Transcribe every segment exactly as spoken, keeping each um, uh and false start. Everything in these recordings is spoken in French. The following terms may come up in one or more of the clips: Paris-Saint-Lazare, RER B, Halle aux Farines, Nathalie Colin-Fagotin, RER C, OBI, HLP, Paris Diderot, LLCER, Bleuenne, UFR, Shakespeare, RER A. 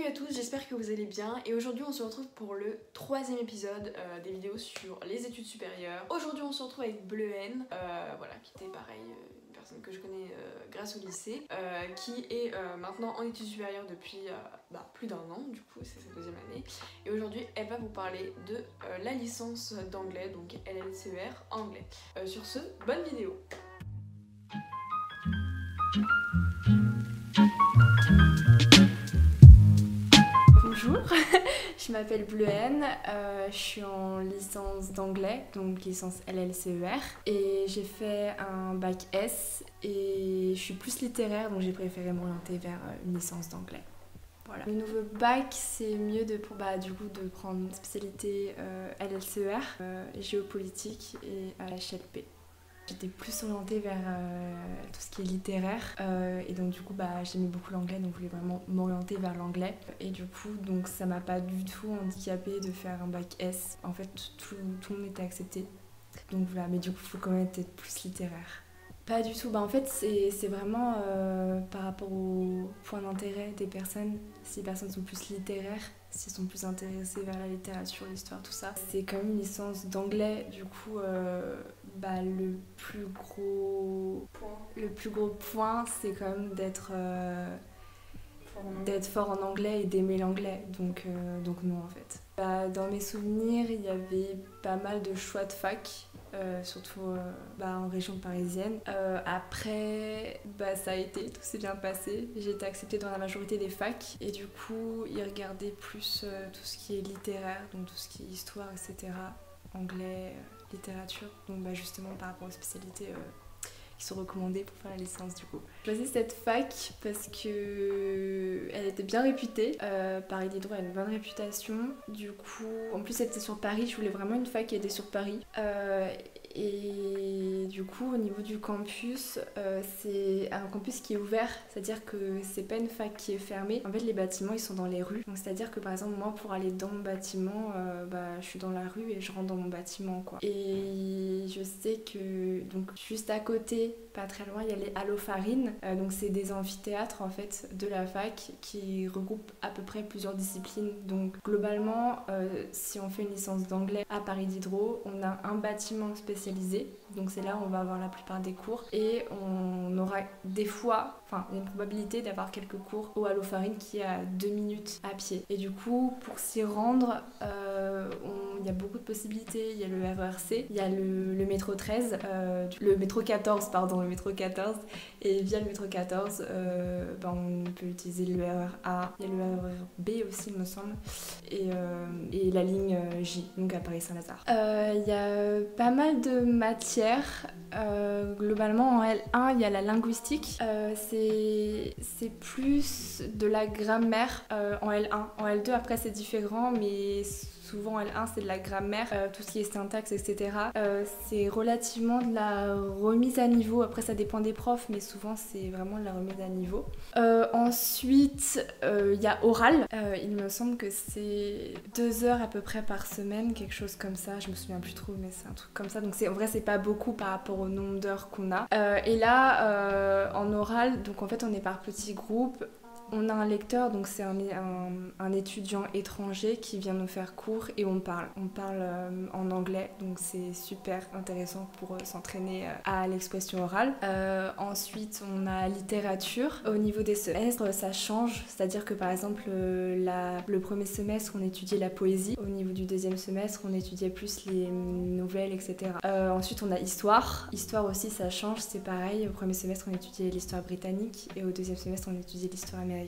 Salut à tous, j'espère que vous allez bien et aujourd'hui on se retrouve pour le troisième épisode euh, des vidéos sur les études supérieures. Aujourd'hui on se retrouve avec Bleuenne, euh, voilà, qui était pareil, euh, une personne que je connais euh, grâce au lycée, euh, qui est euh, maintenant en études supérieures depuis euh, bah, plus d'un an, du coup c'est sa deuxième année. Et aujourd'hui elle va vous parler de euh, la licence d'anglais, donc L L C E R anglais. Euh, sur ce, bonne vidéo. Je m'appelle Bleuenne, euh, je suis en licence d'anglais, donc licence L L C E R, et j'ai fait un bac S et je suis plus littéraire, donc j'ai préféré m'orienter vers une licence d'anglais. Voilà. Le nouveau bac, c'est mieux de, pour, bah, du coup, de prendre une spécialité euh, L L C E R, euh, géopolitique et à H L P. J'étais plus orientée vers euh, tout ce qui est littéraire euh, et donc du coup bah, j'aimais beaucoup l'anglais, donc je voulais vraiment m'orienter vers l'anglais et du coup donc ça m'a pas du tout handicapée de faire un bac S. En fait tout, tout le monde était accepté, donc voilà, mais du coup il faut quand même être plus littéraire. Pas du tout, bah, en fait c'est vraiment euh, par rapport au point d'intérêt des personnes. Si les personnes sont plus littéraires, s'ils sont plus intéressés vers la littérature, l'histoire, tout ça. C'est quand même une licence d'anglais, du coup, euh, bah, le plus gros point, le plus gros point c'est quand même d'être euh, d'être fort en anglais et d'aimer l'anglais, donc, euh, donc non en fait. Bah, dans mes souvenirs, il y avait pas mal de choix de fac, euh, surtout euh, bah, en région parisienne. Euh, après, bah, ça a été, tout s'est bien passé. J'ai été acceptée dans la majorité des facs et du coup, ils regardaient plus euh, tout ce qui est littéraire, donc tout ce qui est histoire, et cetera. Anglais, euh, littérature, donc bah, justement par rapport aux spécialités euh, qui sont recommandées pour faire la licence du coup. J'ai choisi cette fac parce que elle était bien réputée. Euh, Paris Diderot a une bonne réputation. Du coup, en plus elle était sur Paris, je voulais vraiment une fac qui était sur Paris. Euh, et du coup, au niveau du campus, euh, c'est un campus qui est ouvert, c'est-à-dire que c'est pas une fac qui est fermée. En fait, les bâtiments ils sont dans les rues, donc c'est-à-dire que par exemple moi pour aller dans mon bâtiment, euh, bah, je suis dans la rue et je rentre dans mon bâtiment quoi. Et je sais que donc juste à côté, pas très loin, il y a les Halle aux Farines, euh, donc c'est des amphithéâtres en fait de la fac qui regroupent à peu près plusieurs disciplines. Donc globalement, euh, si on fait une licence d'anglais à Paris Diderot, on a un bâtiment spécialisé, donc c'est là où on va avoir la plupart des cours et on aura des fois, enfin une probabilité d'avoir quelques cours au Halle aux Farines qui est à deux minutes à pied. Et du coup pour s'y rendre, euh, on, il y a beaucoup de possibilités. Il y a le R E R C, il y a le, le métro treize, euh, le métro quatorze, pardon, le métro quatorze, et via le métro quatorze, euh, ben on peut utiliser le R E R A, il y a le R E R B aussi il me semble, et, euh, et la ligne J, donc à Paris-Saint-Lazare. Euh, il y a pas mal de matières, euh, globalement en L un il y a la linguistique, euh, c'est plus de la grammaire euh, en L un, en L deux après c'est différent mais souvent L un c'est de la grammaire, euh, tout ce qui est syntaxe, et cetera. Euh, c'est relativement de la remise à niveau, après ça dépend des profs, mais souvent c'est vraiment de la remise à niveau. Euh, ensuite, il euh, y a oral, euh, il me semble que c'est deux heures à peu près par semaine, quelque chose comme ça, je me souviens plus trop, mais c'est un truc comme ça, donc en vrai c'est pas beaucoup par rapport au nombre d'heures qu'on a. Euh, et là, euh, en oral, donc en fait on est par petits groupes. On a un lecteur, donc c'est un, un, un étudiant étranger qui vient nous faire cours et on parle. On parle euh, en anglais, donc c'est super intéressant pour euh, s'entraîner euh, à l'expression orale. Euh, ensuite, on a littérature. Au niveau des semestres, ça change. C'est-à-dire que par exemple, euh, la, le premier semestre, on étudiait la poésie. Au niveau du deuxième semestre, on étudiait plus les nouvelles, et cetera. Euh, ensuite, on a histoire. Histoire aussi, ça change. C'est pareil. Au premier semestre, on étudiait l'histoire britannique et au deuxième semestre, on étudiait l'histoire américaine.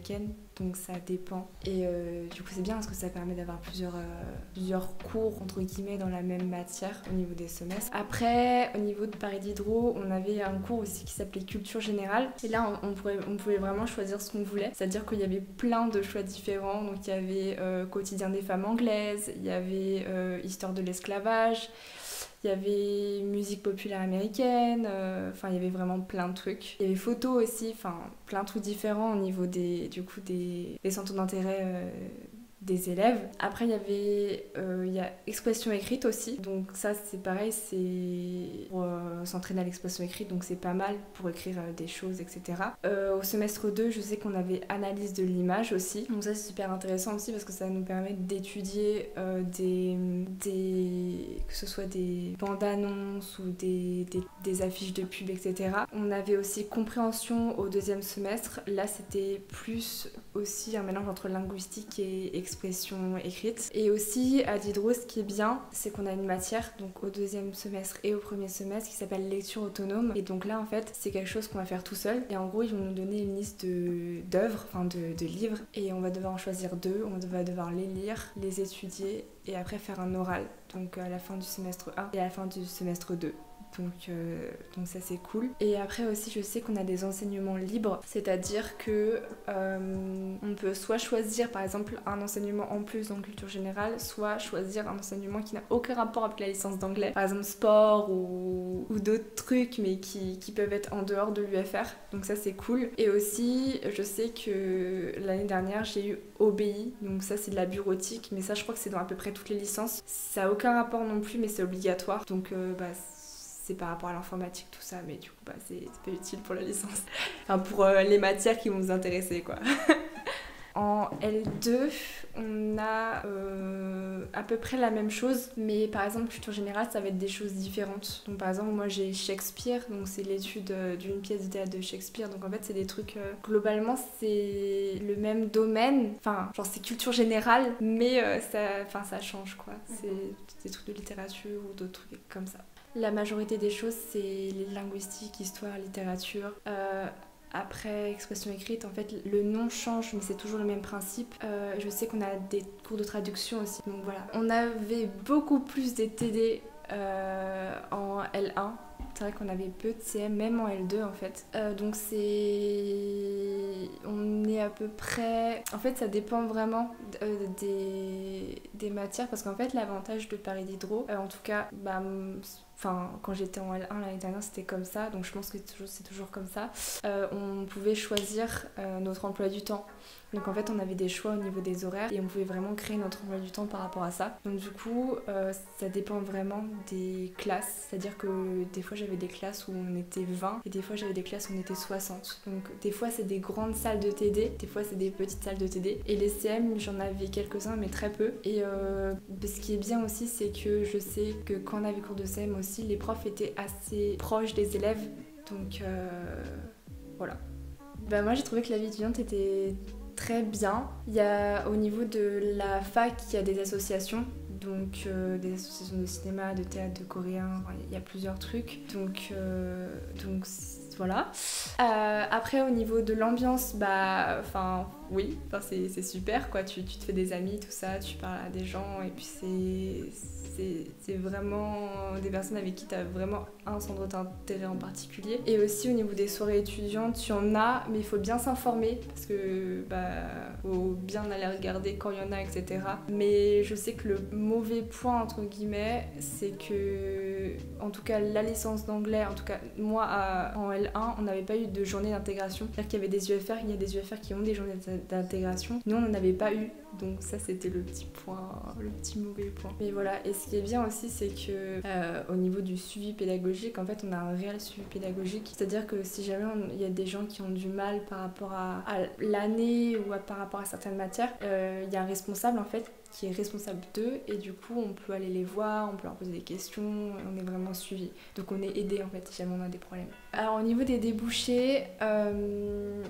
Donc ça dépend et euh, du coup c'est bien parce que ça permet d'avoir plusieurs, euh, plusieurs cours entre guillemets dans la même matière au niveau des semestres. Après au niveau de Paris Diderot on avait un cours aussi qui s'appelait culture générale et là on, on, pourrait, on pouvait vraiment choisir ce qu'on voulait, c'est à dire qu'il y avait plein de choix différents, donc il y avait euh, quotidien des femmes anglaises, il y avait euh, histoire de l'esclavage, il y avait musique populaire américaine, enfin euh, il y avait vraiment plein de trucs. Il y avait photos aussi, enfin plein de trucs différents au niveau des, du coup, des, des centres d'intérêt euh, des élèves. Après, il y avait euh, il y a expression écrite aussi. Donc ça, c'est pareil, c'est pour euh, s'entraîner à l'expression écrite, donc c'est pas mal pour écrire euh, des choses, et cetera. Euh, au semestre deux, je sais qu'on avait analyse de l'image aussi. Donc ça, c'est super intéressant aussi parce que ça nous permet d'étudier euh, des, des... que ce soit des bandes annonces ou des, des, des affiches de pub, et cetera. On avait aussi compréhension au deuxième semestre. Là, c'était plus aussi un mélange entre linguistique et expression écrite. Et aussi, à Diderot, ce qui est bien, c'est qu'on a une matière, donc au deuxième semestre et au premier semestre, qui s'appelle lecture autonome. Et donc là, en fait, c'est quelque chose qu'on va faire tout seul. Et en gros, ils vont nous donner une liste d'œuvres, enfin de, de livres, et on va devoir en choisir deux. On va devoir les lire, les étudier, et après faire un oral, donc à la fin du semestre un et à la fin du semestre deux. Donc, euh, donc ça c'est cool. Et après aussi je sais qu'on a des enseignements libres, c'est-à-dire que euh, on peut soit choisir par exemple un enseignement en plus en culture générale, soit choisir un enseignement qui n'a aucun rapport avec la licence d'anglais, par exemple sport ou, ou d'autres trucs mais qui, qui peuvent être en dehors de l'U F R, donc ça c'est cool. Et aussi je sais que l'année dernière j'ai eu O B I, donc ça c'est de la bureautique, mais ça je crois que c'est dans à peu près toutes les licences, ça n'a aucun rapport non plus mais c'est obligatoire, donc euh, bah c'est par rapport à l'informatique tout ça, mais du coup bah, c'est pas utile pour la licence, enfin pour euh, les matières qui vont vous intéresser quoi. En L deux, on a euh, à peu près la même chose, mais par exemple, culture générale, ça va être des choses différentes. Donc par exemple, moi j'ai Shakespeare, donc c'est l'étude d'une pièce de théâtre de Shakespeare. Donc en fait, c'est des trucs... Euh, globalement, c'est le même domaine. Enfin, genre c'est culture générale, mais euh, ça, enfin, ça change quoi. C'est des trucs de littérature ou d'autres trucs comme ça. La majorité des choses, c'est les linguistiques, histoire, littérature. Euh, Après expression écrite, en fait, le nom change, mais c'est toujours le même principe. Euh, je sais qu'on a des cours de traduction aussi, donc voilà. On avait beaucoup plus des T D euh, en L un. C'est vrai qu'on avait peu de C M, même en L deux en fait. Euh, donc c'est... On est à peu près... En fait ça dépend vraiment des, des matières parce qu'en fait l'avantage de Paris Diderot, euh, en tout cas, bah, enfin, quand j'étais en L un l'année dernière c'était comme ça, donc je pense que c'est toujours comme ça. Euh, on pouvait choisir euh, notre emploi du temps. Donc en fait on avait des choix au niveau des horaires et on pouvait vraiment créer notre emploi du temps par rapport à ça. Donc du coup euh, ça dépend vraiment des classes, c'est-à-dire que des fois j'avais des classes où on était vingt et des fois j'avais des classes où on était soixante. Donc des fois c'est des grandes salles de T D, des fois c'est des petites salles de T D. Et les C M j'en avais quelques-uns mais très peu. Et euh, ce qui est bien aussi c'est que je sais que quand on avait cours de C M aussi les profs étaient assez proches des élèves. Donc euh, voilà. Bah moi j'ai trouvé que la vie étudiante était... très bien. Il y a au niveau de la fac, il y a des associations, donc euh, des associations de cinéma, de théâtre, de coréen, enfin, il y a plusieurs trucs. Donc, euh, donc voilà. Euh, après, au niveau de l'ambiance, bah, enfin, oui, enfin, c'est super quoi. Tu, tu te fais des amis, tout ça, tu parles à des gens, et puis c'est vraiment des personnes avec qui tu as vraiment un centre d'intérêt en particulier. Et aussi au niveau des soirées étudiantes, tu en as, mais il faut bien s'informer parce que bah, faut bien aller regarder quand il y en a, et cetera. Mais je sais que le mauvais point, entre guillemets, c'est que, en tout cas, la licence d'anglais, en tout cas, moi à, en L un, on n'avait pas eu de journée d'intégration. C'est-à-dire qu'il y avait des U F R, il y a des U F R qui ont des journées d'intégration. Nous, on n'en avait pas eu. Donc ça, c'était le petit point, le petit mauvais point. Mais voilà, et ce qui est bien aussi, c'est que euh, au niveau du suivi pédagogique, en fait, on a un réel suivi pédagogique. C'est-à-dire que si jamais il y a des gens qui ont du mal par rapport à, à l'année ou à, par rapport à certaines matières, il euh, y a un responsable, en fait, qui est responsable d'eux, et du coup on peut aller les voir, on peut leur poser des questions, on est vraiment suivi. Donc on est aidé en fait si jamais on a des problèmes. Alors au niveau des débouchés, euh,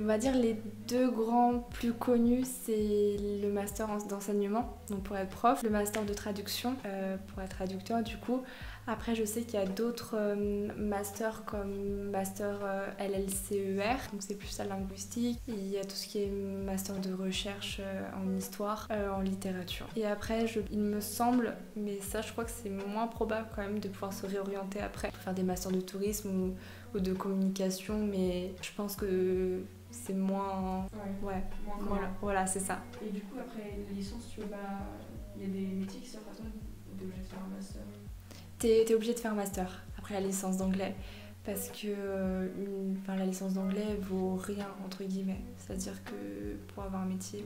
on va dire les deux grands plus connus, c'est le master d'enseignement, donc pour être prof, le master de traduction, euh, pour être traducteur du coup. Après je sais qu'il y a d'autres euh, masters comme master euh, L L C E R, donc c'est plus la linguistique. Il y a tout ce qui est master de recherche euh, en histoire, euh, en littérature. Et après je, il me semble, mais ça je crois que c'est moins probable quand même de pouvoir se réorienter après, faire des masters de tourisme ou, ou de communication, mais je pense que c'est moins... Ouais, ouais. Moins voilà, moins. Voilà c'est ça. Et du coup après la licence, tu vois, il y a des métiers qui sortent à toi, t'es obligé de faire un master. T'es obligé de faire un master après la licence d'anglais parce que une, enfin, la licence d'anglais vaut rien entre guillemets, c'est-à-dire que pour avoir un métier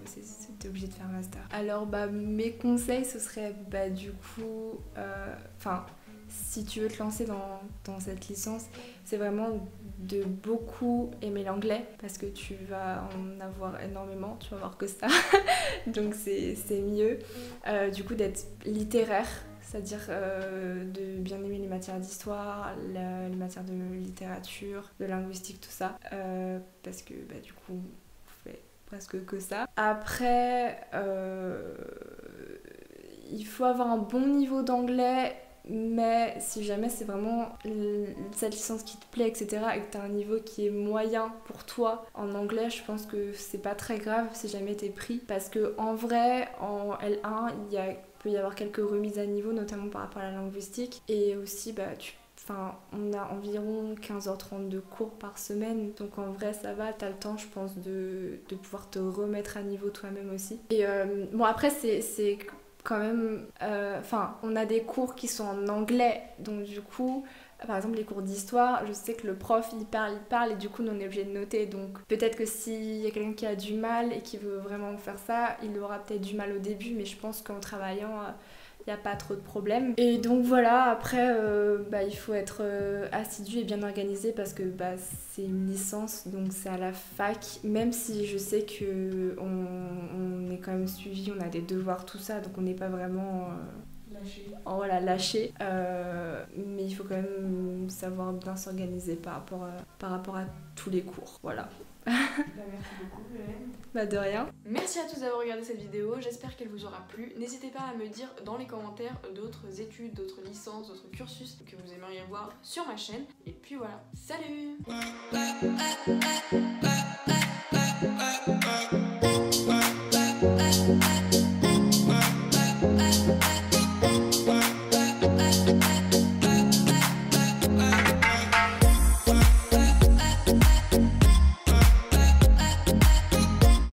t'es obligé de faire un master. Alors bah, mes conseils ce serait bah, du coup, enfin euh, si tu veux te lancer dans, dans cette licence, c'est vraiment de beaucoup aimer l'anglais parce que tu vas en avoir énormément, tu vas voir que ça, donc c'est mieux. Euh, du coup d'être littéraire, c'est-à-dire euh, de bien aimer les matières d'histoire, les matières de littérature, de linguistique, tout ça, euh, parce que bah, du coup on fait presque que ça. Après, euh, il faut avoir un bon niveau d'anglais. Mais si jamais c'est vraiment cette licence qui te plaît, et cetera, et que tu as un niveau qui est moyen pour toi en anglais, je pense que c'est pas très grave si jamais t'es pris. Parce que en vrai, en L un, il y a, peut y avoir quelques remises à niveau, notamment par rapport à la linguistique. Et aussi, bah, tu, enfin, on a environ quinze heures trente de cours par semaine. Donc en vrai, ça va, t'as le temps, je pense, de, de pouvoir te remettre à niveau toi-même aussi. Et euh, bon, après, c'est... quand même, enfin, euh, on a des cours qui sont en anglais, donc du coup, par exemple les cours d'histoire, je sais que le prof il parle, il parle et du coup nous on est obligé de noter, donc peut-être que s'il y a quelqu'un qui a du mal et qui veut vraiment faire ça, il aura peut-être du mal au début, mais je pense qu'en travaillant, euh, il n'y a pas trop de problème. Et donc voilà, après euh, bah, il faut être euh, assidu et bien organisé parce que bah, c'est une licence, donc c'est à la fac, même si je sais que on, on est quand même suivi, on a des devoirs, tout ça, donc on n'est pas vraiment euh, lâché. En, voilà, lâché. Euh, mais il faut quand même savoir bien s'organiser par rapport, à, par rapport à tous les cours, voilà. Bah, merci beaucoup Bleuenne. Bah de rien. Merci à tous d'avoir regardé cette vidéo, j'espère qu'elle vous aura plu. N'hésitez pas à me dire dans les commentaires d'autres études, d'autres licences, d'autres cursus que vous aimeriez voir sur ma chaîne. Et puis voilà, salut.